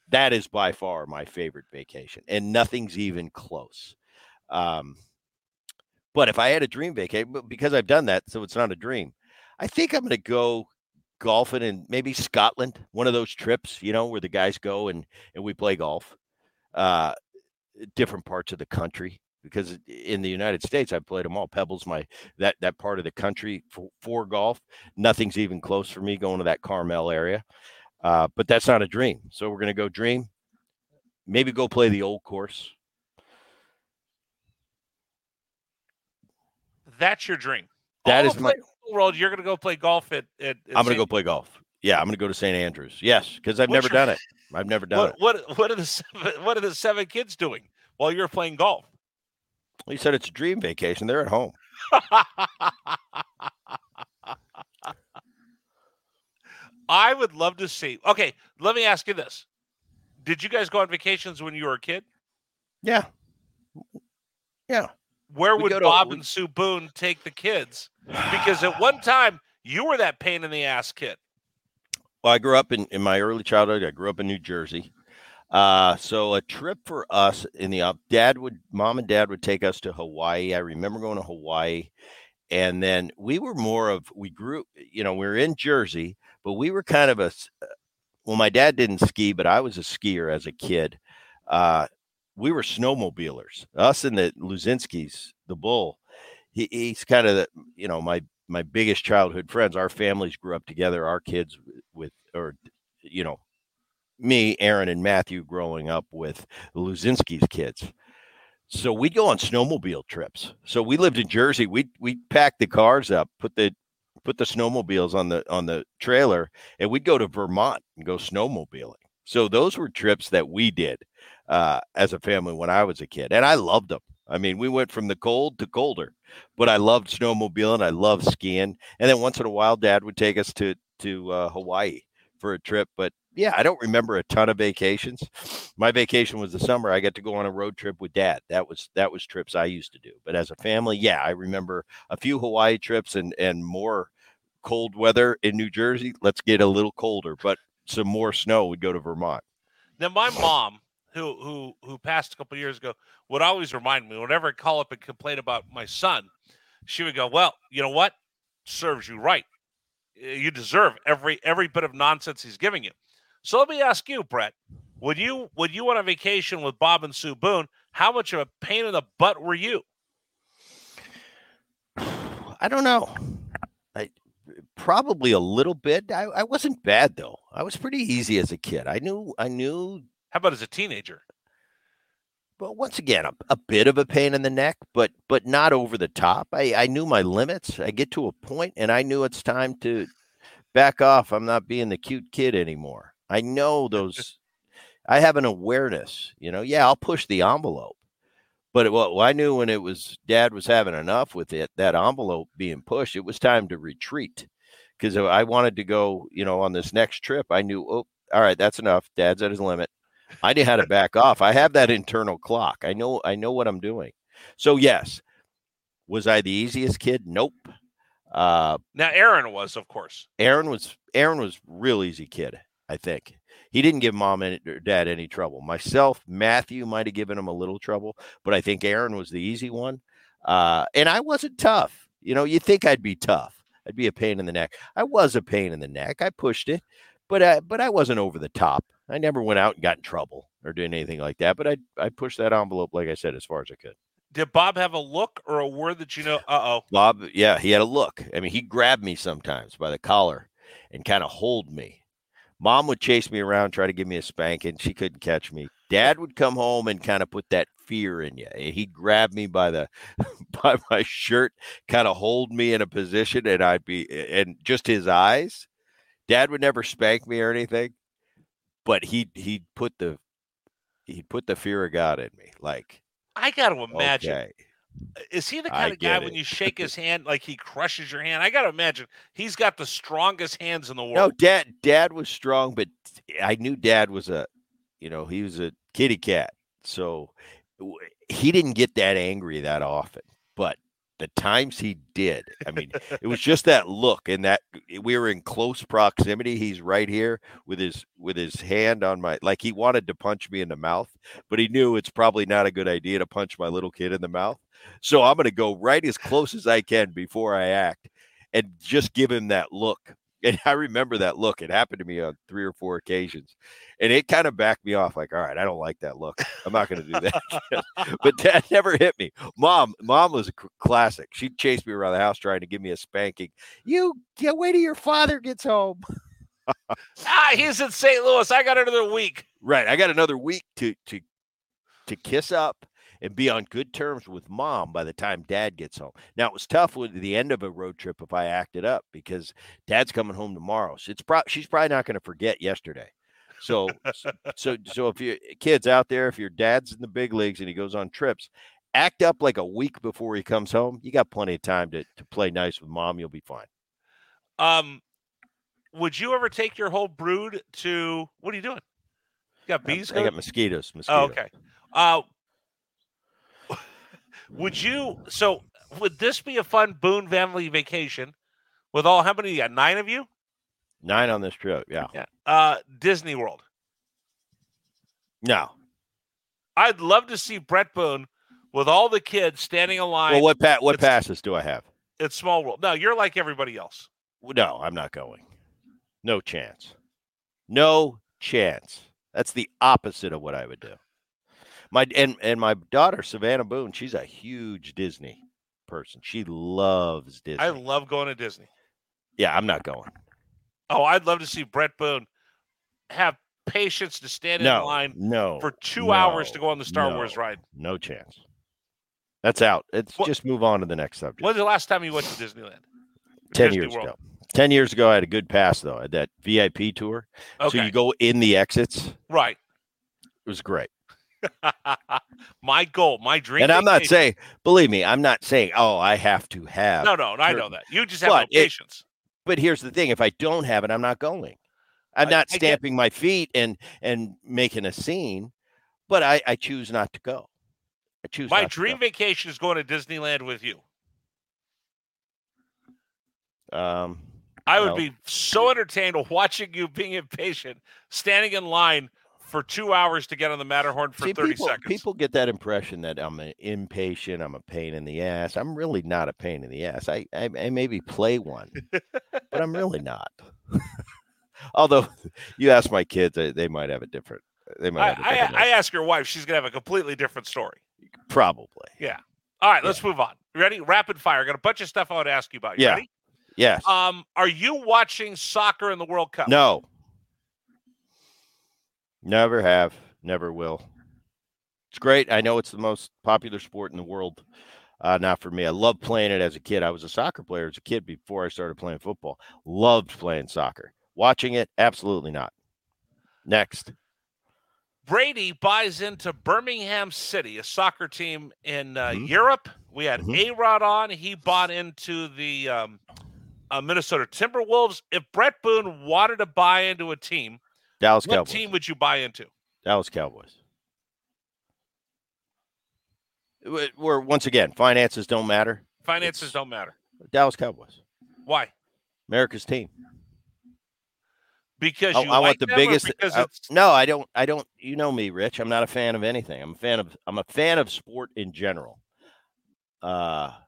That is by far my favorite vacation, and nothing's even close. But if I had a dream vacation, because I've done that, so it's not a dream, I think I'm going to go golfing in maybe Scotland, one of those trips, where the guys go and we play golf. Different parts of the country, because in the United States, I've played them all. Pebble's that part of the country for golf. Nothing's even close for me going to that Carmel area. But that's not a dream. So we're going to go dream. Maybe go play the Old Course. That's your dream. That all is my world. You're going to go play golf at I'm going to go play golf. Yeah, I'm going to go to St. Andrews. Yes, because I've never done it. I've never done it. What are the seven kids doing while you're playing golf? Well, you said it's a dream vacation. They're at home. I would love to see. Okay, let me ask you this. Did you guys go on vacations when you were a kid? Yeah. Yeah. Where would Bob and Sue Boone take the kids? Because at one time, you were that pain in the ass kid. Well, I grew up in my early childhood. I grew up in New Jersey. So a trip for us mom and dad would take us to Hawaii. I remember going to Hawaii, and then we were in Jersey, but we were kind of my dad didn't ski, but I was a skier as a kid. We were snowmobilers, us and the Luzinskis, the bull. He's kind of my biggest childhood friends. Our families grew up together. Our kids me, Aaron and Matthew growing up with Luzinski's kids. So we'd go on snowmobile trips. So we lived in Jersey. We packed the cars up, put the snowmobiles on the trailer, and we'd go to Vermont and go snowmobiling. So those were trips that we did as a family when I was a kid, and I loved them. I mean, we went from the cold to colder, but I loved snowmobiling. I loved skiing. And then once in a while, Dad would take us to Hawaii for a trip. But yeah, I don't remember a ton of vacations. My vacation was the summer. I got to go on a road trip with Dad. That was trips I used to do. But as a family, yeah, I remember a few Hawaii trips and more cold weather in New Jersey. Let's get a little colder, but some more snow. We'd go to Vermont. Then my mom, who passed a couple of years ago, would always remind me whenever I call up and complain about my son, she would go, well, you know what? Serves you right. You deserve every bit of nonsense he's giving you. So let me ask you, Bret, when you went on vacation with Bob and Sue Boone, how much of a pain in the butt were you? I don't know. Probably a little bit. I wasn't bad though. I was pretty easy as a kid. I knew. How about as a teenager? Well, once again, a bit of a pain in the neck, but not over the top. I knew my limits. I get to a point, and I knew it's time to back off. I'm not being the cute kid anymore. I know those. I have an awareness, Yeah, I'll push the envelope, but I knew when it was Dad was having enough with it, that envelope being pushed, it was time to retreat, because if I wanted to go, on this next trip, I knew, oh, all right, that's enough. Dad's at his limit. I knew how to back off. I have that internal clock. I know what I'm doing. So yes, was I the easiest kid? Nope. Now Aaron was, of course. Aaron was real easy kid, I think. He didn't give mom or dad any trouble. Myself, Matthew might have given him a little trouble, but I think Aaron was the easy one. And I wasn't tough. You know, you'd think I'd be tough. I'd be a pain in the neck. I was a pain in the neck. I pushed it, but I wasn't over the top. I never went out and got in trouble or did anything like that. But I pushed that envelope, like I said, as far as I could. Did Bob have a look or a word that you know? Uh-oh. Bob, yeah, he had a look. I mean, he grabbed me sometimes by the collar and kind of hold me. Mom would chase me around, try to give me a spanking. She couldn't catch me. Dad would come home and kind of put that fear in you. He'd grab me by my shirt, kind of hold me in a position, and just his eyes. Dad would never spank me or anything, but he'd put the fear of God in me. Like, I got to imagine. Okay. Is he the kind of guy when you shake his hand, like he crushes your hand? I got to imagine he's got the strongest hands in the world. No, Dad was strong, but I knew Dad was he was a kitty cat. So he didn't get that angry that often, but the times he did, I mean, it was just that look, and that we were in close proximity. He's right here with his hand on my, like he wanted to punch me in the mouth, but he knew it's probably not a good idea to punch my little kid in the mouth. So I'm going to go right as close as I can before I act and just give him that look. And I remember that look. It happened to me on 3 or 4 occasions, and it kind of backed me off. Like, all right, I don't like that look. I'm not going to do that. But Dad never hit me. Mom was a classic. She chased me around the house trying to give me a spanking. You get away till your father gets home. He's in St. Louis. I got another week. Right. I got another week to kiss up and be on good terms with Mom by the time Dad gets home. Now, it was tough with the end of a road trip if I acted up, because Dad's coming home tomorrow. So she's probably not going to forget yesterday. So if you kids out there, if your dad's in the big leagues and he goes on trips, act up like a week before he comes home. You got plenty of time to play nice with Mom. You'll be fine. Would you ever take your whole brood to, what are you doing? You got bees? I got mosquitoes. Oh, okay. Would this be a fun Boone family vacation with all, how many you got? 9 of you? 9 on this trip. Yeah. Disney World. No. I'd love to see Bret Boone with all the kids standing in line. Well, what passes do I have? It's Small World. No, you're like everybody else. No, I'm not going. No chance. That's the opposite of what I would do. My daughter, Savannah Boone, she's a huge Disney person. She loves Disney. I love going to Disney. Yeah, I'm not going. Oh, I'd love to see Bret Boone have patience to stand in line for 2 hours to go on the Star Wars ride. No chance. That's out. Just move on to the next subject. When's the last time you went to Disneyland? 10 years ago. 10 years ago, I had a good pass, though, at that VIP tour. Okay. So you go in the exits. Right. It was great. My goal, my dream. And I'm not saying, believe me, I'm not saying, oh, I have to have. No, I know that. You just have no patience. But here's the thing. If I don't have it, I'm not going. I'm not stamping my feet and making a scene, but I choose not to go. I choose. My dream vacation is going to Disneyland with you. I would be so entertained watching you being impatient, standing in line for 2 hours to get on the Matterhorn for 30 seconds. People get that impression that I'm an impatient, I'm a pain in the ass. I'm really not a pain in the ass. I maybe play one, but I'm really not. Although you ask my kids, they might have a different. I ask your wife, she's going to have a completely different story. Probably. Yeah. All right, let's move on. Ready? Rapid fire. Got a bunch of stuff I want to ask you about. You ready? Yes. Are you watching soccer in the World Cup? No. Never have, never will. It's great. I know it's the most popular sport in the world. Not for me. I loved playing it as a kid. I was a soccer player as a kid before I started playing football. Loved playing soccer. Watching it, absolutely not. Next. Brady buys into Birmingham City, a soccer team in Europe. We had A-Rod on. He bought into the Minnesota Timberwolves. If Bret Boone wanted to buy into a team, Dallas Cowboys. What team would you buy into? Dallas Cowboys. Where, once again, finances don't matter. Dallas Cowboys. Why? America's team. Because you I like want the biggest. No, I don't. You know me, Rich. I'm not a fan of anything. I'm a fan of sport in general. I'm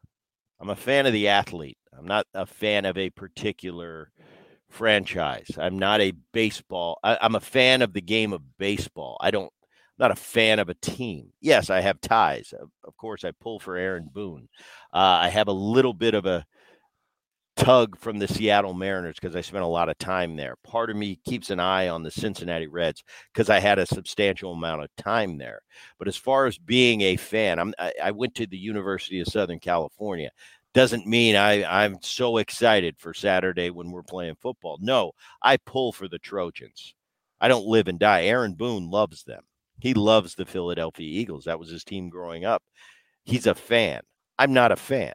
a fan of the athlete. I'm not a fan of a particular franchise. I'm not a baseball. I'm a fan of the game of baseball. I'm not a fan of a team. Yes, I have ties. Of course, I pull for Aaron Boone. I have a little bit of a tug from the Seattle Mariners because I spent a lot of time there. Part of me keeps an eye on the Cincinnati Reds because I had a substantial amount of time there. But as far as being a fan, I went to the University of Southern California. Doesn't mean I'm so excited for Saturday when we're playing football. No, I pull for the Trojans. I don't live and die. Aaron Boone loves them. He loves the Philadelphia Eagles. That was his team growing up. He's a fan. I'm not a fan.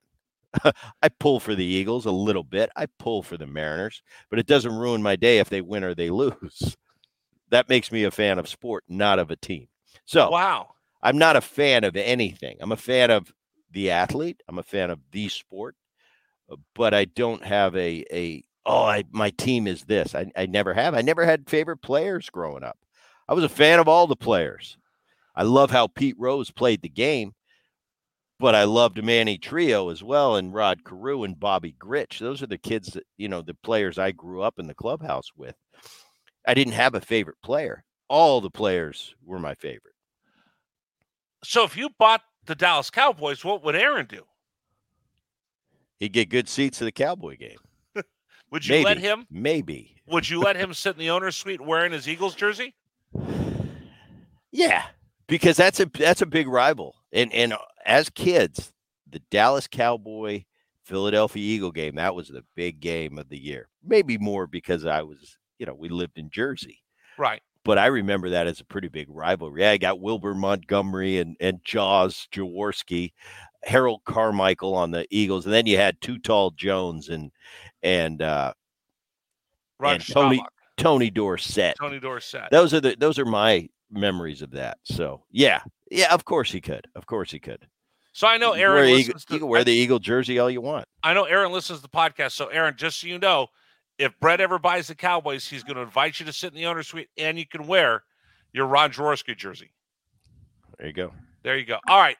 I pull for the Eagles a little bit. I pull for the Mariners, but it doesn't ruin my day if they win or they lose. That makes me a fan of sport, not of a team. So, wow. I'm not a fan of anything. I'm a fan of the athlete. I'm a fan of the sport, but I don't have my team is this. I never have. I never had favorite players growing up. I was a fan of all the players. I love how Pete Rose played the game, but I loved Manny Trio as well, and Rod Carew and Bobby Gritch. Those are the kids that, you know, the players I grew up in the clubhouse with. I didn't have a favorite player. All the players were my favorite. So if you bought the Dallas Cowboys, what would Aaron do? He'd get good seats to the Cowboy game. Would you let him? Maybe. Would you let him sit in the owner's suite wearing his Eagles jersey? Yeah, because that's a big rival. And as kids, the Dallas Cowboy Philadelphia Eagle game, that was the big game of the year. Maybe more because we lived in Jersey. Right. But I remember that as a pretty big rivalry. I got Wilbur Montgomery and Jaws Jaworski, Harold Carmichael on the Eagles, and then you had Too Tall Jones and Tony Dorsett. Those are my memories of that. So yeah, of course he could. So I know Aaron you can wear the Eagle jersey all you want. I know Aaron listens to the podcast. So Aaron, just so you know, if Brett ever buys the Cowboys, he's going to invite you to sit in the owner's suite, and you can wear your Ron Jaworski jersey. There you go. All right.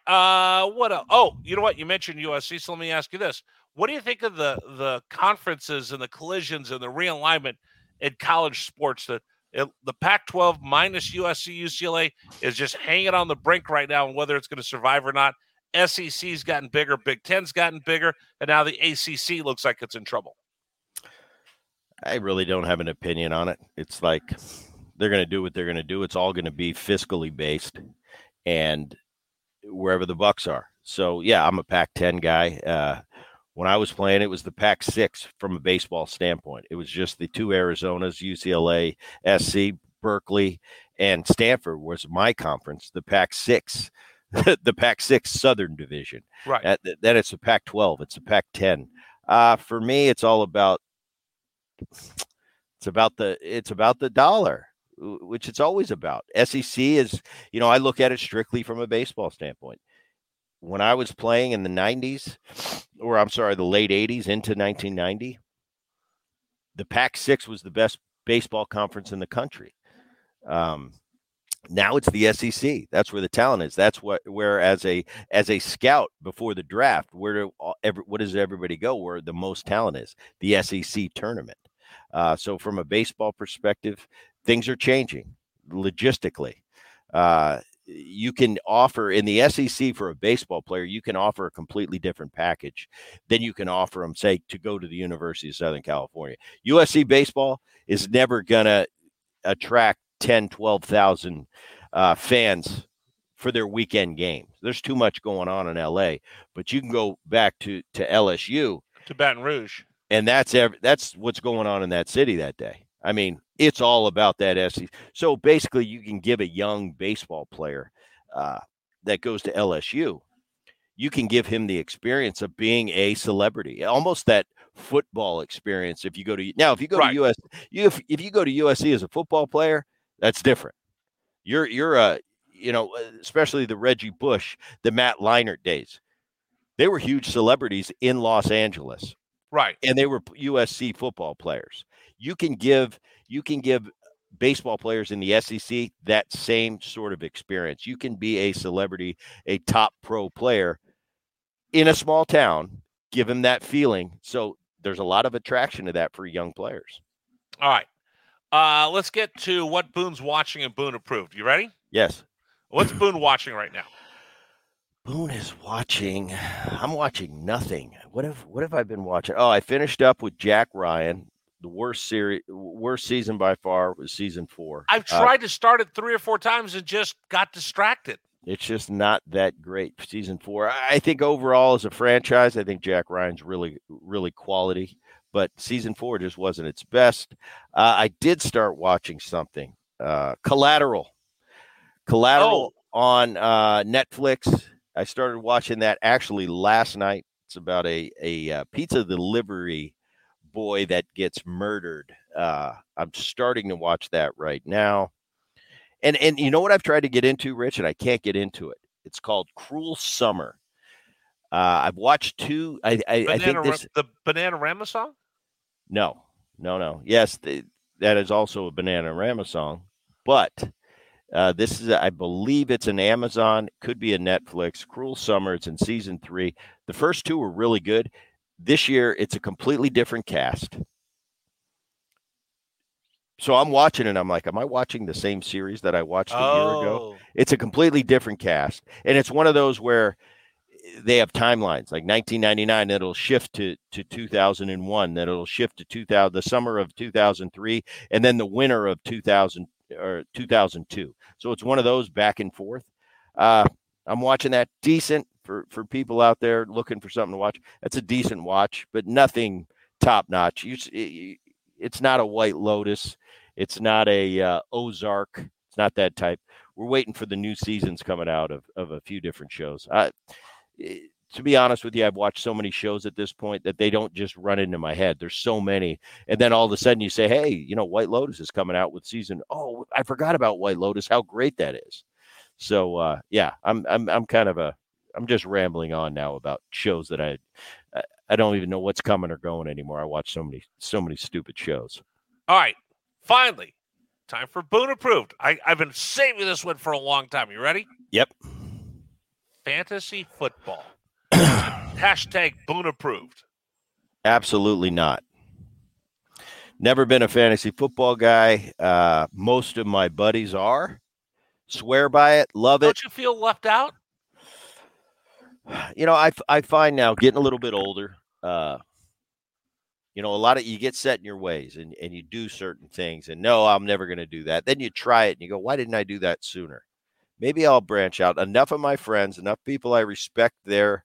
What else? Oh, you know what? You mentioned USC, so let me ask you this. What do you think of the conferences and the collisions and the realignment in college sports that the Pac-12 minus USC, UCLA is just hanging on the brink right now, and whether it's going to survive or not? SEC's gotten bigger, Big Ten's gotten bigger, and now the ACC looks like it's in trouble. I really don't have an opinion on it. It's like they're going to do what they're going to do. It's all going to be fiscally based and wherever the bucks are. So, yeah, I'm a Pac-10 guy. When I was playing, it was the Pac-6 from a baseball standpoint. It was just the two Arizonas, UCLA, SC, Berkeley, and Stanford was my conference, the Pac-6, the Pac-6 Southern Division. Right. Then it's the Pac-12. It's the Pac-10. For me, it's all about the dollar, which it's always about. SEC is, I look at it strictly from a baseball standpoint. When I was playing in the 90s, or I'm sorry, the late 80s into 1990, the Pac-6 was the best baseball conference in the country. Now it's the SEC. That's where the talent is. That's where as a scout before the draft, what does everybody go? Where the most talent is, the SEC tournament. So from a baseball perspective, things are changing logistically. You can offer in the SEC for a baseball player, you can offer a completely different package than you can offer them, say, to go to the University of Southern California. USC baseball is never going to attract 10, 12,000 fans for their weekend games. There's too much going on in L.A., but you can go back to LSU. To Baton Rouge. And that's what's going on in that city that day. I mean, it's all about that SEC. So basically, you can give a young baseball player that goes to LSU, you can give him the experience of being a celebrity, almost that football experience. If you go to to if you go to USC as a football player, that's different. You're a especially the Reggie Bush, the Matt Leinart days, they were huge celebrities in Los Angeles. Right. And they were USC football players. You can give baseball players in the SEC that same sort of experience. You can be a celebrity, a top pro player in a small town, give them that feeling. So there's a lot of attraction to that for young players. All right. Let's get to what Boone's watching and Boone approved. You ready? Yes. What's Boone watching right now? Boone is watching. I'm watching nothing. What have I been watching? Oh, I finished up with Jack Ryan. The worst season by far was season 4. I've tried to start it 3 or 4 times and just got distracted. It's just not that great. Season 4. I think overall as a franchise, I think Jack Ryan's really, really quality. But season 4 just wasn't its best. I did start watching something. Collateral on Netflix. I started watching that actually last night. It's about a pizza delivery boy that gets murdered. I'm starting to watch that right now. And you know what I've tried to get into, Rich, and I can't get into it. It's called Cruel Summer. I've watched 2. I think this, the Bananarama song. No. Yes, that is also a Bananarama song. But this is, I believe, it's an Amazon. Could be a Netflix. Cruel Summer. It's in season 3. The first 2 were really good. This year, it's a completely different cast. So I'm watching and I'm like, am I watching the same series that I watched a year ago? It's a completely different cast, and it's one of those where they have timelines like 1999, that'll shift to 2001, that it'll shift to 2000, the summer of 2003, and then the winter of 2000 or 2002. So it's one of those back and forth. I'm watching that. Decent for people out there looking for something to watch. That's a decent watch, but nothing top notch. It's not a White Lotus. It's not a Ozark. It's not that type. We're waiting for the new seasons coming out of a few different shows. To be honest with you, I've watched so many shows at this point that they don't just run into my head. There's so many. And then all of a sudden you say, hey, you know, White Lotus is coming out with season. Oh, I forgot about White Lotus. How great that is. So, yeah, I'm just rambling on now about shows that I don't even know what's coming or going anymore. I watch so many stupid shows. All right. Finally, time for Boone Approved. I've been saving this one for a long time. You ready? Yep. Fantasy football. # Boone Approved. Absolutely not. Never been a fantasy football guy. Most of my buddies are. Swear by it. Love it. Don't you feel left out? You know, I find now getting a little bit older, you know, a lot of you get set in your ways and you do certain things and no, I'm never going to do that. Then you try it and you go, why didn't I do that sooner? Maybe I'll branch out. Enough of my friends, enough people I respect their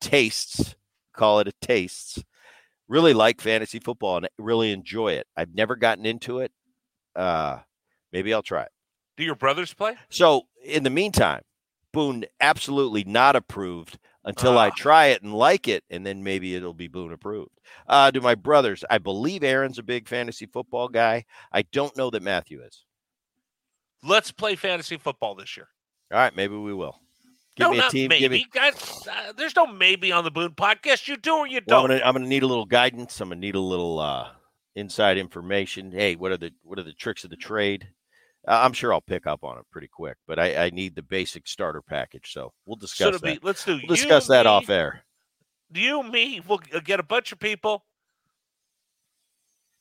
tastes, call it a tastes, really like fantasy football and really enjoy it. I've never gotten into it. Maybe I'll try it. Do your brothers play? So in the meantime, Boone absolutely not approved until I try it and like it, and then maybe it'll be Boone approved. To my brothers, I believe Aaron's a big fantasy football guy. I don't know that Matthew is. Let's play fantasy football this year. All right, maybe we will. Give me a team. Maybe. There's no maybe on the Boone podcast. You do or you don't. Well, I'm going to need a little guidance. I'm going to need a little inside information. Hey, what are the tricks of the trade? I'm sure I'll pick up on it pretty quick, but I need the basic starter package. So we'll discuss that. We'll discuss that off air. You, me, we'll get a bunch of people.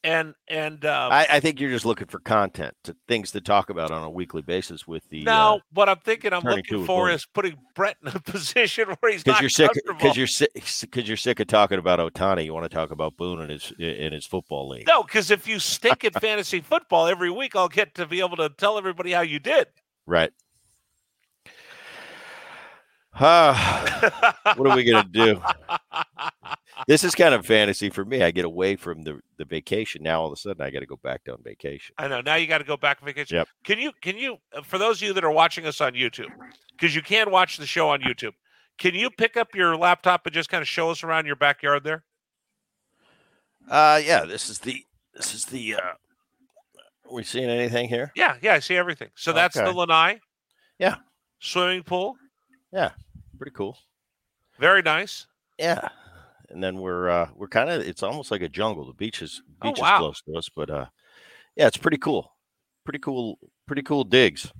And I think you're just looking for content, things to talk about on a weekly basis with the. No, what I'm thinking I'm looking for is putting Brett in a position where he's not comfortable. Because you're sick of talking about Ohtani. You want to talk about Boone and his football league. No, because if you stick at fantasy football every week, I'll get to be able to tell everybody how you did. Right. What are we going to do? This is kind of fantasy for me. I get away from the vacation. Now all of a sudden I got to go back on vacation. I know. Now you got to go back on vacation. Yep. Can you, for those of you that are watching us on YouTube, because you can watch the show on YouTube, can you pick up your laptop and just kind of show us around your backyard there? Yeah, this is the, are we seeing anything here? Yeah. I see everything. So that's okay. The lanai. Yeah. Swimming pool. Yeah. Pretty cool. Very nice. Yeah. and then we're kind of, it's almost like a jungle. The beach is close to us, but yeah, it's pretty cool. Pretty cool digs.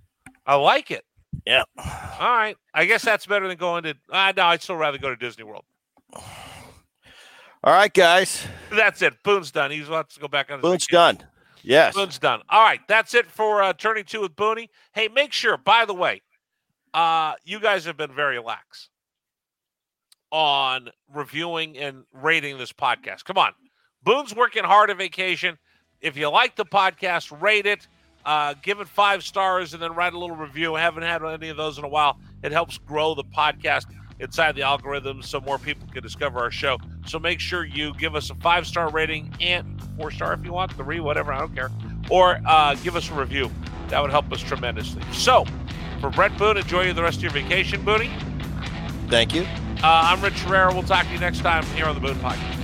I like it. Yeah. All right. I guess that's better than going to no, I'd still rather go to Disney World. All right, guys. That's it. Boone's done. He wants to go back on his Boone's vacation. Done. Yes. Boone's done. All right. That's it for Turning 2 with Booney. Hey, make sure, by the way, you guys have been very lax on reviewing and rating this podcast. Come on. Boone's working hard on vacation. If you like the podcast, rate it. Give it 5 stars and then write a little review. I haven't had any of those in a while. It helps grow the podcast inside the algorithm so more people can discover our show. So make sure you give us a 5-star rating and 4-star if you want, 3, whatever, I don't care. Or give us a review. That would help us tremendously. So for Bret Boone, enjoy the rest of your vacation, Booney. Thank you. I'm Rich Herrera. We'll talk to you next time here on the Boone Podcast.